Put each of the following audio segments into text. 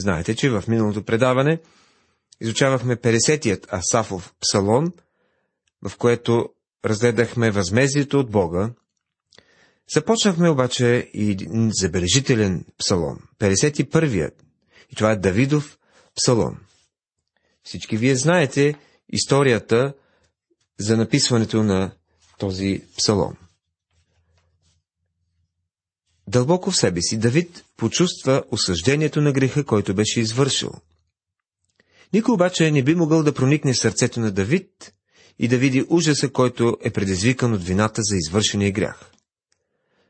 Знаете, че в миналото предаване изучавахме 50-тият Асафов псалом, в което разгледахме възмездието от Бога. Започнахме обаче и един забележителен псалом, 51-ият, и това е Давидов псалом. Всички вие знаете историята за написването на този псалом. Дълбоко в себе си Давид почувства осъждението на греха, който беше извършил. Никой обаче не би могъл да проникне в сърцето на Давид и да види ужаса, който е предизвикан от вината за извършения грях.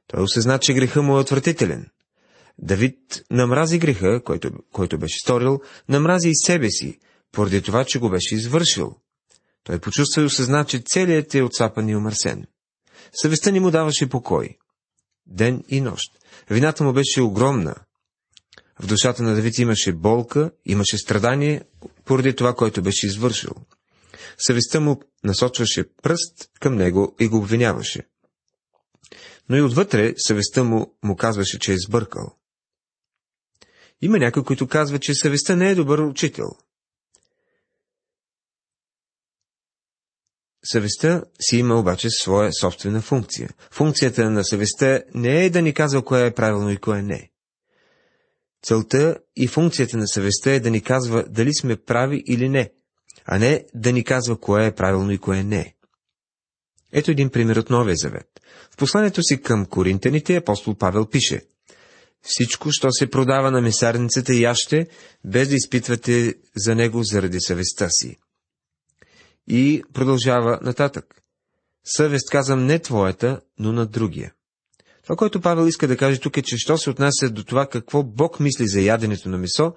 Той осъзна, че греха му е отвратителен. Давид намрази греха, който беше сторил, намрази и себе си, поради това, че го беше извършил. Той почувства и осъзна, че целият е отцапан и умърсен. Съвестта ни му даваше покой. Ден и нощ. Вината му беше огромна. В душата на Давид имаше болка, имаше страдание, поради това, което беше извършил. Съвестта му насочваше пръст към него и го обвиняваше. Но и отвътре съвестта му казваше, че е сбъркал. Има някой, който казва, че съвестта не е добър учител. Съвестта си има обаче своя собствена функция. Функцията на съвестта не е да ни казва кое е правилно и кое не. Целта и функцията на съвестта е да ни казва дали сме прави или не, а не да ни казва кое е правилно и кое не. Ето един пример от Новия завет. В посланието си към Коринтяните апостол Павел пише: „Всичко, що се продава на месарницата, яще, без да изпитвате за него заради съвестта си.“ И продължава нататък: „Съвест, казвам, не твоята, но на другия.“ Това, което Павел иска да каже тук е, че що се отнася до това какво Бог мисли за яденето на месо,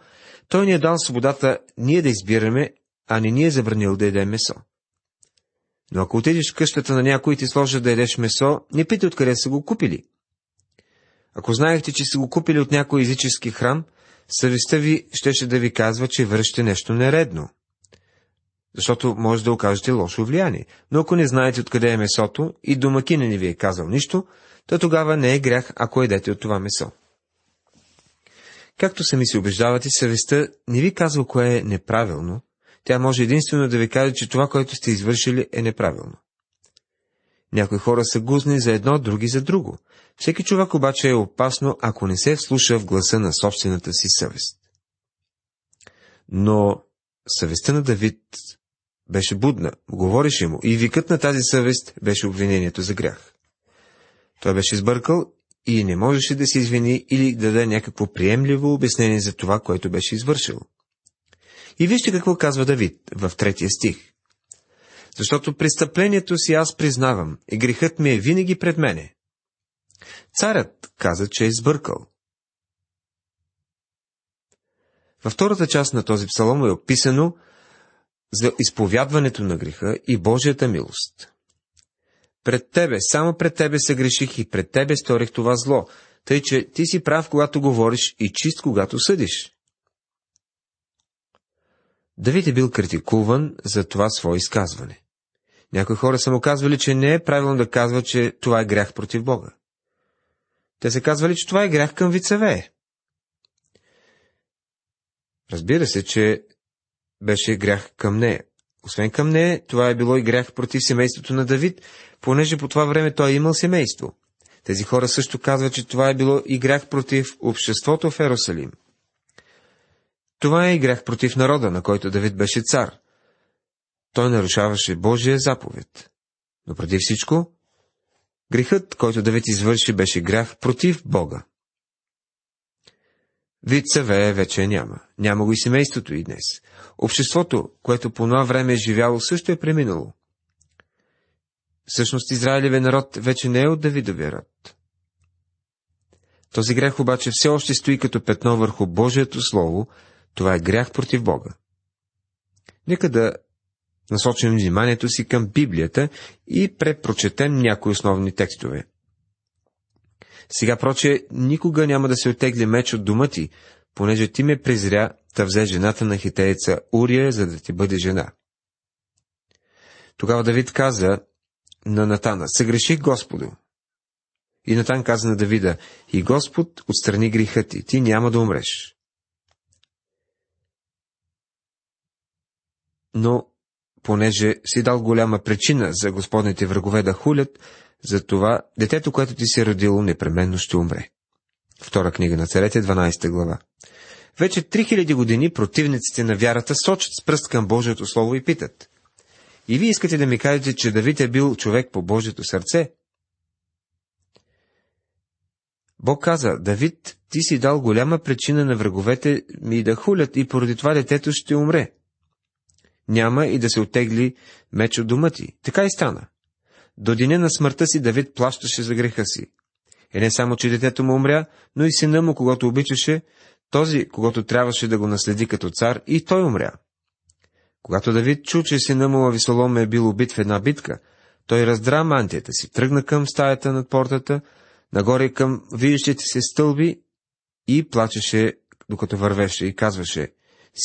той ни е дал свободата ние да избираме, а не ни е забранил да ядем месо. Но ако отидеш в къщата на някой и ти сложат да ядеш месо, не питай откъде са го купили. Ако знаехте, че са го купили от някой езически храм, съвестта ви щеше да ви казва, че вършите нещо нередно, защото може да окажете лошо влияние. Но ако не знаете откъде е месото и домакина не ви е казал нищо, то тогава не е грях, ако едете от това месо. Както сами се убеждавате, съвестта не ви казва кое е неправилно, тя може единствено да ви каже, че това, което сте извършили, е неправилно. Някои хора са гузни за едно, други за друго. Всеки човек обаче е опасно, ако не се вслуша в гласа на собствената си съвест. Но съвестта на Давид беше будна, говореше му, и викът на тази съвест беше обвинението за грях. Той беше сбъркал и не можеше да се извини или да даде някакво приемливо обяснение за това, което беше извършил. И вижте какво казва Давид в 3 стих: „Защото престъплението си аз признавам, и грехът ми е винаги пред мене.“ Царят каза, че е сбъркал. Във втората част на този псалом е описано за изповядването на греха и Божията милост. „Пред тебе, само пред тебе се греших и пред тебе сторих това зло, тъй че ти си прав, когато говориш, и чист, когато съдиш.“ Давид е бил критикуван за това свое изказване. Някои хора са му казвали, че не е правилно да казва, че това е грях против Бога. Те са казвали, че това е грях към Вицевее. Разбира се, че беше грях към нея. Освен към нея, това е било и грях против семейството на Давид, понеже по това време той е имал семейство. Тези хора също казват, че това е било и грях против обществото в Ерусалим. Това е и грях против народа, на който Давид беше цар. Той нарушаваше Божия заповед. Но преди всичко, грехът, който Давид извърши, беше грях против Бога. Вицевее вече няма. Няма го и семейството и днес. Обществото, което по това време е живяло, също е преминало. Всъщност Израилевият народ вече не е от Давидовия род. Този грях обаче все още стои като петно върху Божието Слово. Това е грях против Бога. Нека да насочим вниманието си към Библията и препрочетем някои основни текстове. „Сега, проче, никога няма да се отегли меч от дома ти, понеже ти ме презря, да взе жената на хитееца Урия, за да ти бъде жена.“ Тогава Давид каза на Натана: „Съгреших Господу.“ И Натан каза на Давида: „И Господ отстрани греха ти, ти няма да умреш.“ но понеже си дал голяма причина за Господните врагове да хулят, затова детето, което ти се родило, непременно ще умре. Втора книга на Царете, 12 глава. Вече 3000 години противниците на вярата сочат с пръст към Божието слово и питат: и вие искате да ми кажете, че Давид е бил човек по Божието сърце? Бог каза: Давид, ти си дал голяма причина на враговете ми да хулят и поради това детето ще умре. Няма и да се оттегли меч от дома ти. Така и стана. До деня на смъртта си Давид плащаше за греха си. И не само, че детето му умря, но и сина му, когато обичаше, този, когато трябваше да го наследи като цар, и той умря. Когато Давид чу, че сина му Авесалом е бил убит в една битка, той раздра мантията си, тръгна към стаята над портата, нагоре към виждащите се стълби и плачеше, докато вървеше, и казваше: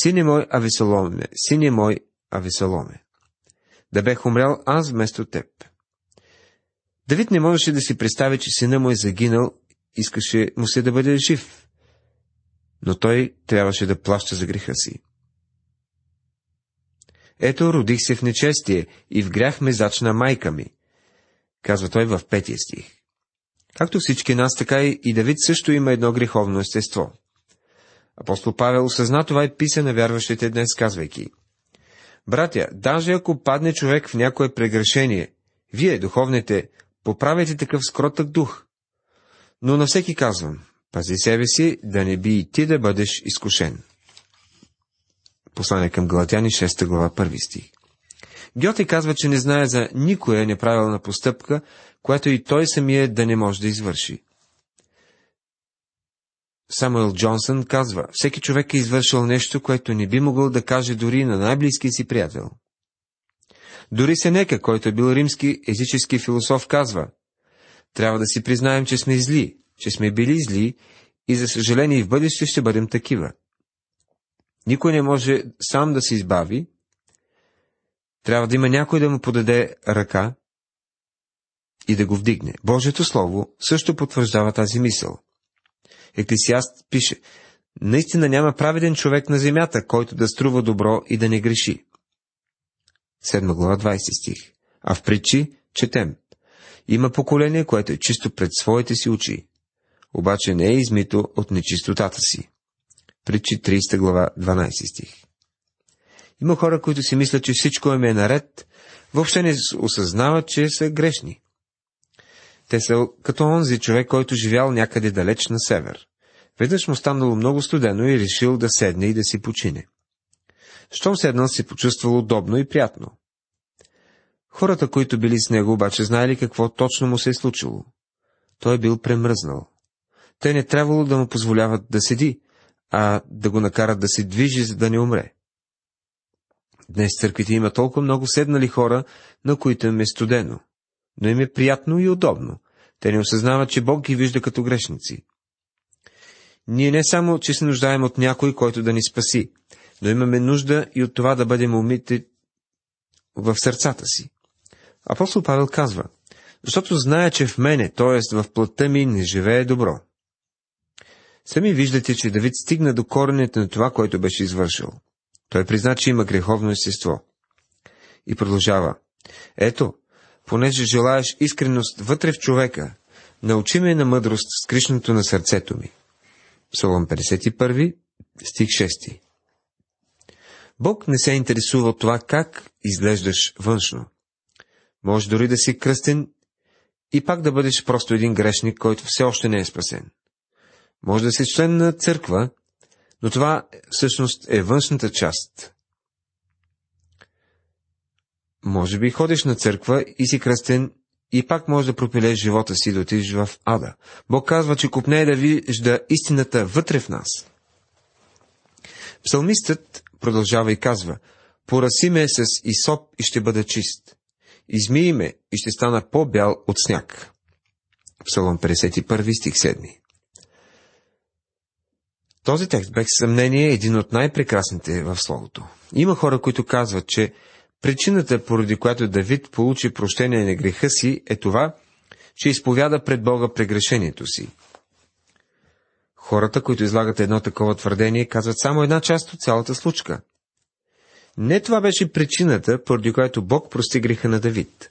Сине мой Авесаломе, сине мой Авесаломе, да бех умрял аз вместо теб. Давид не можеше да си представи, че сина му е загинал, искаше му се да бъде жив, но той трябваше да плаща за греха си. Ето, родих се в нечестие и в грях ме зачна майка ми, казва той в 5 стих. Както всички нас, така и Давид също има едно греховно естество. Апостол Павел осъзна това и писа на вярващите днес, казвайки: братя, даже ако падне човек в някое прегрешение, вие, духовните, поправете такъв с кротък дух. Но на всеки казвам: пази себе си, да не би и ти да бъдеш изкушен. Послание към Галатяни, 6 глава, 1 стих. Гьоте казва, че не знае за никоя неправилна постъпка, която и той самия да не може да извърши. Самуел Джонсън казва: всеки човек е извършил нещо, което не би могъл да каже дори на най-близкия си приятел. Дори Сенека, който е бил римски езически философ, казва: трябва да си признаем, че сме зли, че сме били зли и за съжаление в бъдеще ще бъдем такива. Никой не може сам да се избави, трябва да има някой да му подаде ръка и да го вдигне. Божието слово също потвърждава тази мисъл. Еклисиаст пише: наистина няма праведен човек на земята, който да струва добро и да не греши. 7 глава, 20 стих. А в притчи четем: има поколение, което е чисто пред своите си очи, обаче не е измито от нечистотата си. Притчи 30 глава, 12 стих. Има хора, които си мислят, че всичко им е наред, въобще не осъзнават, че са грешни. Те са като онзи човек, който живял някъде далеч на север. Веднъж му станало много студено и решил да седне и да си почине. Щом седнал, се почувствал удобно и приятно. Хората, които били с него, обаче знаели какво точно му се е случило. Той бил премръзнал. Те не трябвало да му позволяват да седи, а да го накарат да се движи, за да не умре. Днес църквите има толкова много седнали хора, на които им е студено, но им е приятно и удобно. Те не осъзнават, че Бог ги вижда като грешници. Ние не само, че се нуждаем от някой, който да ни спаси, но имаме нужда и от това да бъдем умити в сърцата си. Апостол Павел казва: защото зная, че в мене, т.е. в плътта ми, не живее добро. Сами виждате, че Давид стигна до корените на това, което беше извършил. Той призна, че има греховно естество. И продължава: ето, понеже желаеш искреност вътре в човека, научи ме на мъдрост с кришното на сърцето ми. Псалом 51, стих 6. Бог не се интересува от това, как изглеждаш външно. Може дори да си кръстен и пак да бъдеш просто един грешник, който все още не е спасен. Може да си член на църква, но това всъщност е външната част. Може би ходиш на църква и си кръстен и пак можеш да пропилеш живота си и да отидеш в ада. Бог казва, че копнее да вижда истината вътре в нас. Псалмистът продължава и казва: пораси ме с исоп и ще бъда чист. Измий ме и ще стана по-бял от сняг. Псалом 51, стих 7. Този текст, без съмнение, е един от най-прекрасните в Словото. Има хора, които казват, че причината, поради която Давид получи прощение на греха си, е това, че изповяда пред Бога прегрешението си. Хората, които излагат едно такова твърдение, казват само една част от цялата случка. Не това беше причината, поради която Бог прости греха на Давид.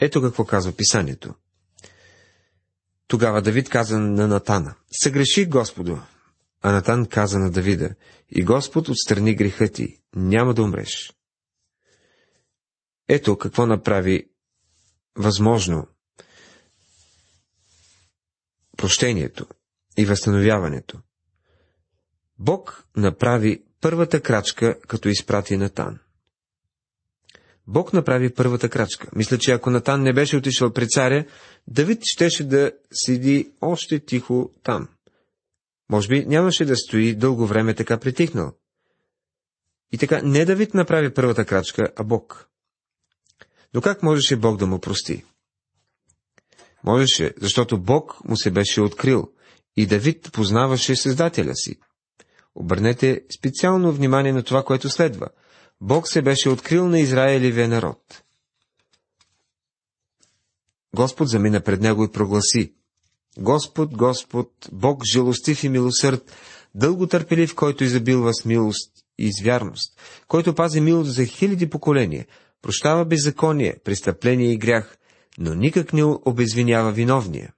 Ето какво казва Писанието. Тогава Давид каза на Натана: „Съгреши, Господу!“ А Натан каза на Давида: „И Господ отстрани греха ти, няма да умреш.“ Ето какво направи възможно прощението и възстановяването. Бог направи първата крачка, като изпрати Натан. Бог направи първата крачка. Мисля, че ако Натан не беше отишъл при царя, Давид щеше да седи още тихо там. Може би нямаше да стои дълго време така притихнал. И така, не Давид направи първата крачка, а Бог. Но как можеше Бог да му прости? Можеше, защото Бог му се беше открил и Давид познаваше Създателя си. Обърнете специално внимание на това, което следва. Бог се беше открил на Израелевия народ. Господ замина пред него и прогласи: „Господ, Господ, Бог жалостив и милосърд, дълго търпелив, който изобилва с милост и извярност, който пази милост за хиляди поколения, прощава беззаконие, престъпление и грях, но никак не обезвинява виновния.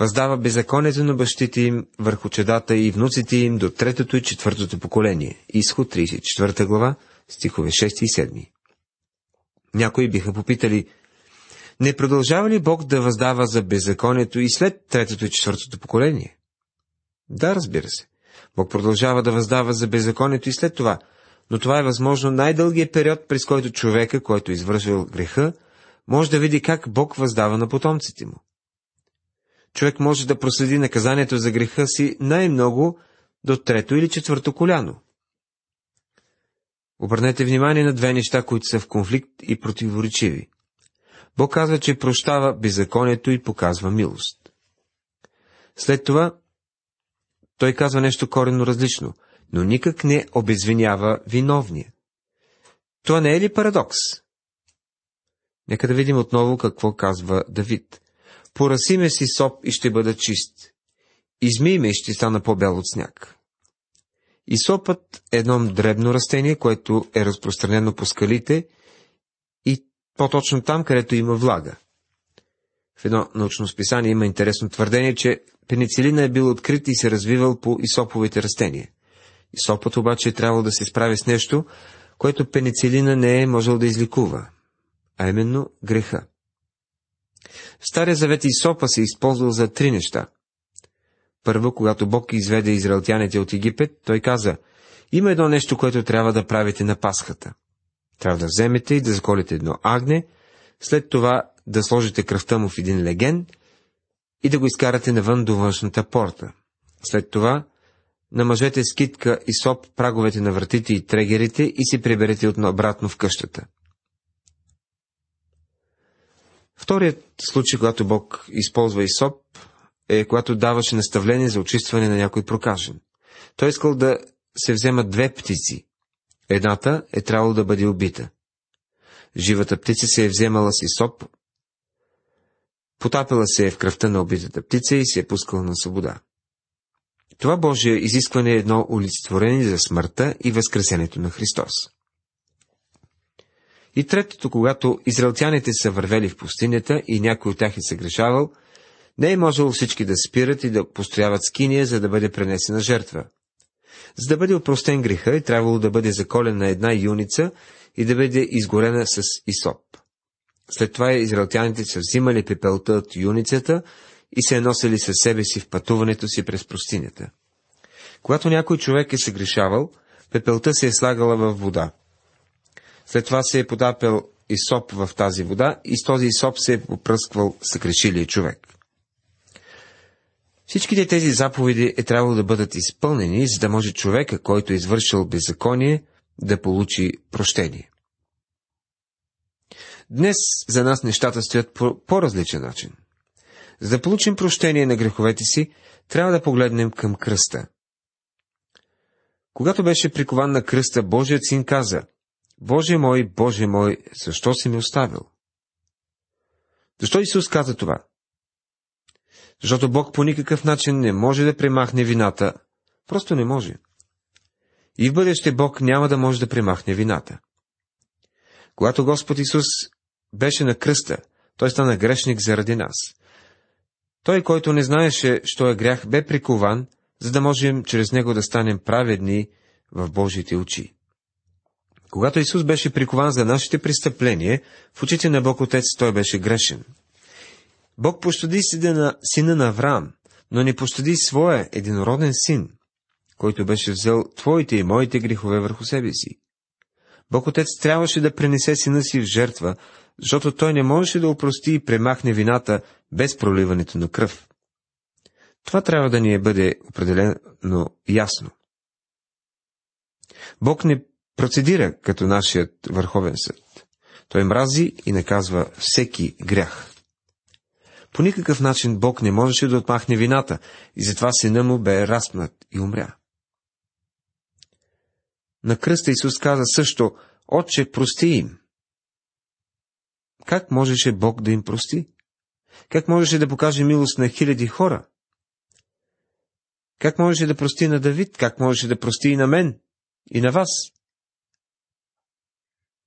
Въздава беззаконието на бащите им върху чедата и внуците им до третото и четвъртото поколение.“ Изход 34 глава, стихове 6 и 7. Някои биха попитали: не продължава ли Бог да въздава за беззаконието и след третото и четвъртото поколение? Да, разбира се. Бог продължава да въздава за беззаконието и след това, но това е възможно най-дългият период, през който човека, който извършил греха, може да види как Бог въздава на потомците му. Човек може да проследи наказанието за греха си най-много до трето или четвърто коляно. Обърнете внимание на две неща, които са в конфликт и противоречиви. Бог казва, че прощава беззаконието и показва милост. След това той казва нещо коренно различно, но никак не обезвинява виновния. Това не е ли парадокс? Нека да видим отново какво казва Давид. „Пораси ме с Исоп и ще бъда чист. Измий ме и ще стана по-бял от сняг.“ Исопът е едно дребно растение, което е разпространено по скалите и по-точно там, където има влага. В едно научно списание има интересно твърдение, че пеницилина е бил открит и се развивал по исоповите растения. Исопът обаче е трябвало да се справи с нещо, което пеницилина не е можел да излекува, а именно греха. В Стария завет Исопа се използвал за три неща. Първо, когато Бог изведе израелтяните от Египет, той каза: „Има едно нещо, което трябва да правите на Пасхата. Трябва да вземете и да заколите едно агне, след това да сложите кръвта му в един леген и да го изкарате навън до външната порта. След това намажете с китка Исоп праговете на вратите и трегерите и се приберете обратно в къщата.“ Вторият случай, когато Бог използва Исоп, е когато даваше наставление за очистване на някой прокажен. Той искал да се вземат две птици. Едната е трябвало да бъде убита. Живата птица се е вземала с Исоп, потапила се е в кръвта на убитата птица и се е пускала на свобода. Това Божие изискване е едно олицетворение за смъртта и възкресението на Христос. И третото, когато израелтяните са вървели в пустинята и някой от тях е съгрешавал, не е можело всички да спират и да построяват скиния, за да бъде пренесена жертва. За да бъде опростен греха, е трябвало да бъде заколена една юница и да бъде изгорена с Исоп. След това израелтяните са взимали пепелта от юницата и се е носили със себе си в пътуването си през пустинята. Когато някой човек е съгрешавал, пепелта се е слагала във вода. След това се е подапел Исоп в тази вода и с този Исоп се е попръсквал съгрешилия човек. Всичките тези заповеди е трябвало да бъдат изпълнени, за да може човека, който е извършил беззаконие, да получи прощение. Днес за нас нещата стоят по по-различен начин. За да получим прощение на греховете си, трябва да погледнем към кръста. Когато беше прикован на кръста, Божият син каза: „Боже мой, Боже мой, защо си ме оставил?“ Защо Исус каза това? Защото Бог по никакъв начин не може да премахне вината. Просто не може. и в бъдеще Бог няма да може да премахне вината. Когато Господ Исус беше на кръста, той стана грешник заради нас. Той, който не знаеше, що е грях, бе прикован, за да можем чрез него да станем праведни в Божиите очи. Когато Исус беше прикован за нашите престъпления, в очите на Бог Отец той беше грешен. Бог пощади сина на Авраам, но не пощади своя единороден син, който беше взел твоите и моите грехове върху себе си. Бог Отец трябваше да принесе сина си в жертва, защото той не можеше да опрости и премахне вината без проливането на кръв. Това трябва да ни е бъде определено ясно. Бог не процедира като нашият върховен съд. Той мрази и наказва всеки грях. По никакъв начин Бог не можеше да отмахне вината и затова сина му бе разпнат и умря. На кръста Исус каза също: „Отче, прости им“. Как можеше Бог да им прости? Как можеше да покаже милост на хиляди хора? Как можеше да прости на Давид? Как можеше да прости и на мен, и на вас?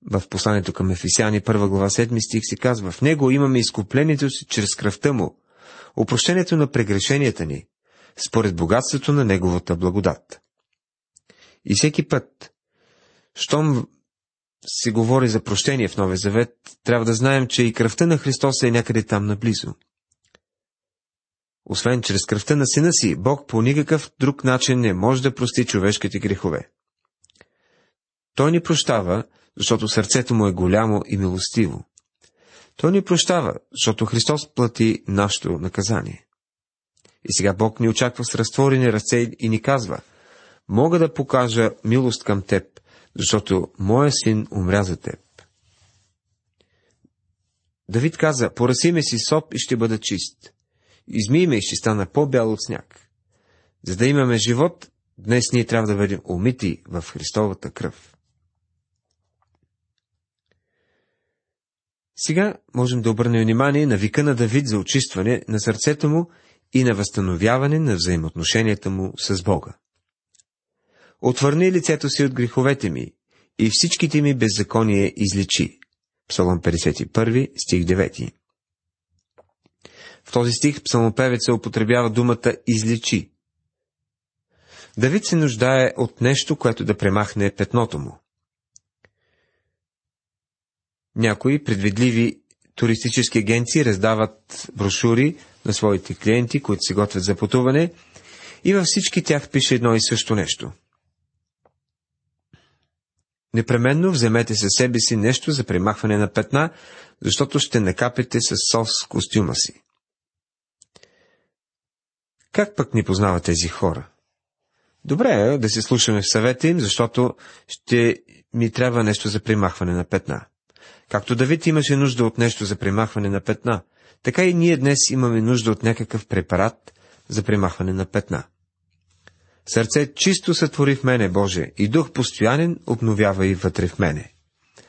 В посланието към Ефесяни, 1 глава 7 стих се казва: „В него имаме изкуплението си чрез кръвта му, опрощението на прегрешенията ни, според богатството на неговата благодат“. И всеки път, щом се говори за прощение в Новия Завет, трябва да знаем, че и кръвта на Христос е някъде там наблизо. Освен чрез кръвта на сина си, Бог по никакъв друг начин не може да прости човешките грехове. Той ни прощава, защото сърцето му е голямо и милостиво. Той ни прощава, защото Христос плати нашето наказание. И сега Бог ни очаква с разтворени ръце и ни казва: „Мога да покажа милост към теб, защото моя син умря за теб“. Давид каза: „Поръси ме си соп и ще бъда чист. Измий ме и ще стана по-бял от сняг“. За да имаме живот, днес ние трябва да бъдем умити в Христовата кръв. Сега можем да обърнем внимание на вика на Давид за очистване на сърцето му и на възстановяване на взаимоотношенията му с Бога. „Отвърни лицето си от греховете ми и всичките ми беззаконие изличи“ – Псалом 51, стих 9. В този стих псалмопевеца употребява думата „изличи“. Давид се нуждае от нещо, което да премахне петното му. Някои предвидливи туристически агенции раздават брошури на своите клиенти, които се готвят за пътуване, и във всички тях пише едно и също нещо. „Непременно вземете със себе си нещо за премахване на петна, защото ще накапете със сос костюма си“. Как пък ни познава тези хора? Добре е да се слушаме в съвета им, защото ще ми трябва нещо за премахване на петна. Както Давид имаше нужда от нещо за премахване на петна, така и ние днес имаме нужда от някакъв препарат за премахване на петна. „Сърце чисто сътвори в мене, Боже, и дух постоянен обновява и вътре в мене“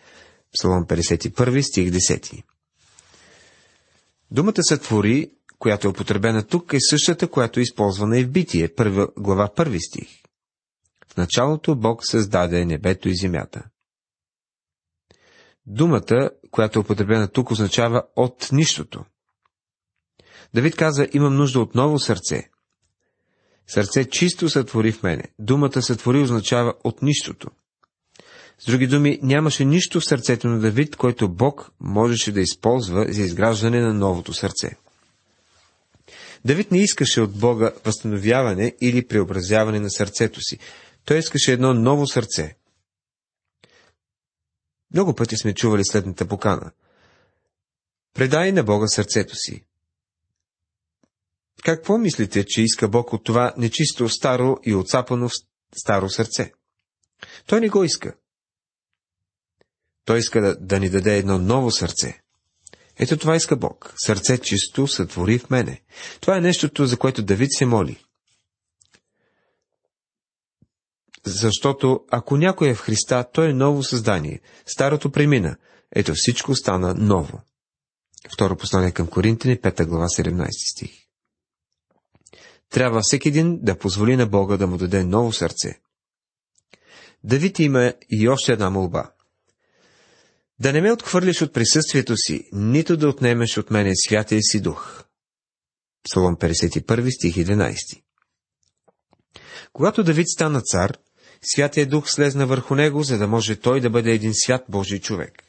– Псалом 51, стих 10. Думата „сътвори“, която е употребена тук, е същата, която е използвана и в Битие, 1 глава 1 стих. „В началото Бог създаде небето и земята“. Думата, която е употребена тук, означава „от нищото“. Давид каза: „Имам нужда от ново сърце. Сърце чисто сътвори в мене“. Думата „сътвори“ означава „от нищото“. С други думи, нямаше нищо в сърцето на Давид, което Бог можеше да използва за изграждане на новото сърце. Давид не искаше от Бога възстановяване или преобразяване на сърцето си. Той искаше едно ново сърце. Много пъти сме чували следната покана: „Предай на Бога сърцето си“. Какво мислите, че иска Бог от това нечисто, старо и отцапано старо сърце? Той не го иска. Той иска да ни даде едно ново сърце. Ето това иска Бог: „Сърце чисто сътвори в мене“. Това е нещото, за което Давид се моли. Защото ако някой е в Христа, той е ново създание. Старото премина. Ето всичко стана ново. Второ послание към Коринтяни, 5 глава 17 стих. Трябва всеки един да позволи на Бога да му даде ново сърце. Давид има и още една молба. Да не ме отхвърлиш от присъствието си, нито да отнемеш от мене святия си дух. Псалом 51, стих 11. Когато Давид стана цар, Святия Дух слезна върху него, за да може той да бъде един свят Божий човек.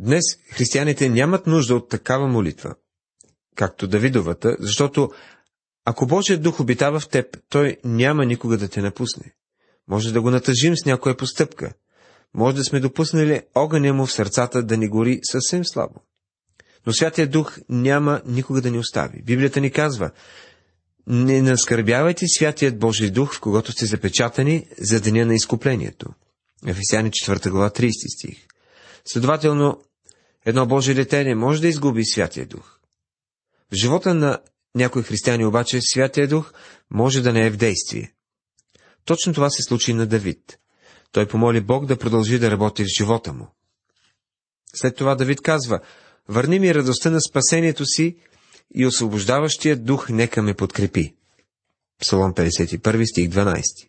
Днес християните нямат нужда от такава молитва, както Давидовата, защото ако Божият Дух обитава в теб, той няма никога да те напусне. Може да го натъжим с някоя постъпка. Може да сме допуснали огъня му в сърцата да ни гори съвсем слабо. Но Святия Дух няма никога да ни остави. Библията ни казва: не наскърбявайте Святият Божий Дух, в когото сте запечатани за деня на изкуплението. Ефесяни 4 глава 30 стих. Следователно, едно Божие дете не може да изгуби Святия Дух. В живота на някои християни обаче Святия Дух може да не е в действие. Точно това се случи на Давид. Той помоли Бог да продължи да работи в живота му. След това Давид казва: върни ми радостта на спасението си и освобождаващия дух нека ме подкрепи. Псалом 51, стих 12.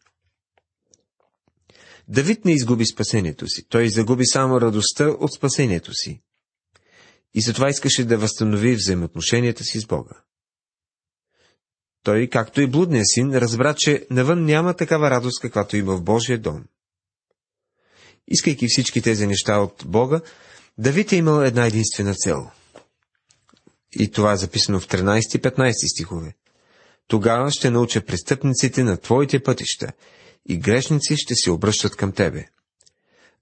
Давид не изгуби спасението си, той загуби само радостта от спасението си. И затова искаше да възстанови взаимоотношенията си с Бога. Той, както и блудният син, разбра, че навън няма такава радост, каквато има в Божия дом. Искайки всички тези неща от Бога, Давид е имал една единствена цел. И това е записано в 13-15 стихове. Тогава ще науча престъпниците на твоите пътища, и грешници ще се обръщат към тебе.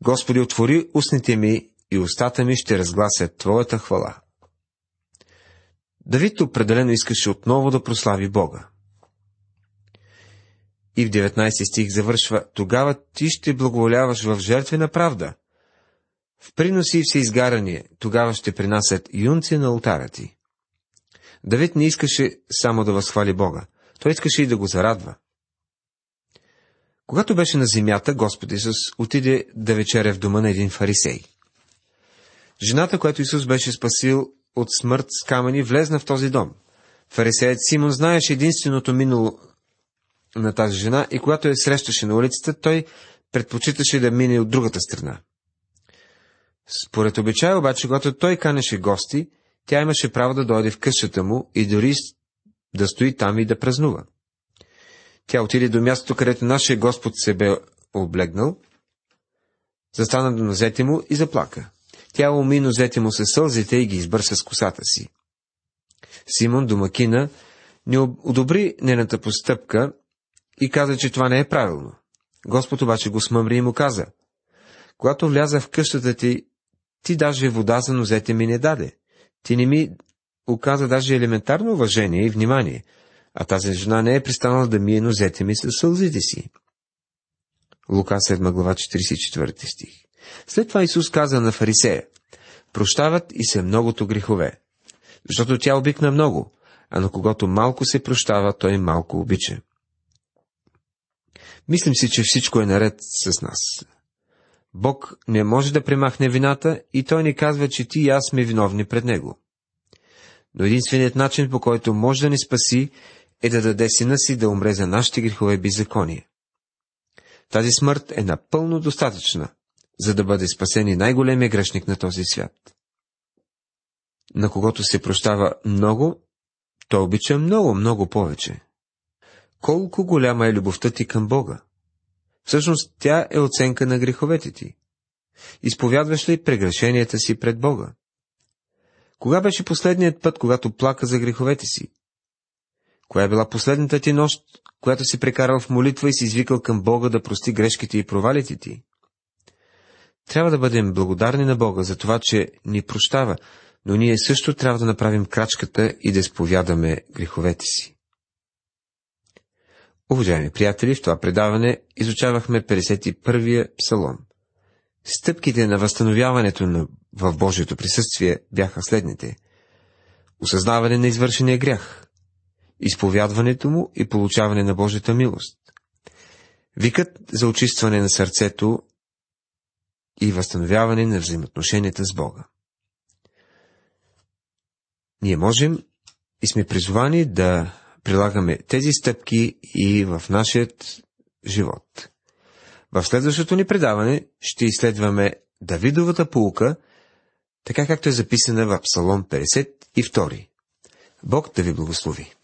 Господи, отвори устните ми, и устата ми ще разгласят твоята хвала. Давид определено искаше отново да прослави Бога. И в 19 стих завършва: тогава ти ще благоволяваш в жертвена правда, в приноси и всеизгарание, тогава ще принасят юнци на алтара ти. Давид не искаше само да възхвали Бога, той искаше и да го зарадва. Когато беше на земята, Господ Исус отиде да вечеря в дома на един фарисей. Жената, която Исус беше спасил от смърт с камъни, влезна в този дом. Фарисеят Симон знаеше единственото минало на тази жена и когато я срещаше на улицата, той предпочиташе да мине от другата страна. Според обичая обаче, когато той канеше гости, тя имаше право да дойде в къщата му и дори да стои там и да празнува. Тя отиде до мястото, където нашия Господ се бе облегнал, застана до нозете му и заплака. Тя уми нозете му със сълзите и ги избърса с косата си. Симон, домакина, не одобри нената постъпка и каза, че това не е правилно. Господ обаче го смъмри и му каза: когато вляза в къщата ти, ти даже вода за нозете ми не даде. Ти не ми оказа даже елементарно уважение и внимание, а тази жена не е престанала да мие нозете ми със сълзите си. Лука 7 глава 44 стих. След това Исус каза на фарисея: прощават и се многото грехове, защото тя обикна много, а на когото малко се прощава, той малко обича. Мислим си, че всичко е наред с нас. Бог не може да премахне вината и той ни казва, че ти и аз сме виновни пред него. Но единственият начин, по който може да ни спаси, е да даде сина си да умре за нашите грехове и беззаконие. Тази смърт е напълно достатъчна, за да бъде спасен и най-големия грешник на този свят. На когото се прощава много, той обича много, много повече. Колко голяма е любовта ти към Бога? Всъщност тя е оценка на греховете ти. Изповядваш ли прегрешенията си пред Бога? Кога беше последният път, когато плака за греховете си? Коя е била последната ти нощ, която си прекарал в молитва и си извикал към Бога да прости грешките и провалите ти? Трябва да бъдем благодарни на Бога за това, че ни прощава, но ние също трябва да направим крачката и да изповядаме греховете си. Уважаеми приятели, в това предаване изучавахме 51-я псалом. Стъпките на възстановяването в Божието присъствие бяха следните: осъзнаване на извършения грях, изповядването му и получаване на Божията милост, викът за очистване на сърцето и възстановяване на взаимоотношенията с Бога. Ние можем и сме призвани да прилагаме тези стъпки и в нашият живот. В следващото ни предаване ще изследваме Давидовата поука, така както е записана в Псалом 52. Бог да ви благослови!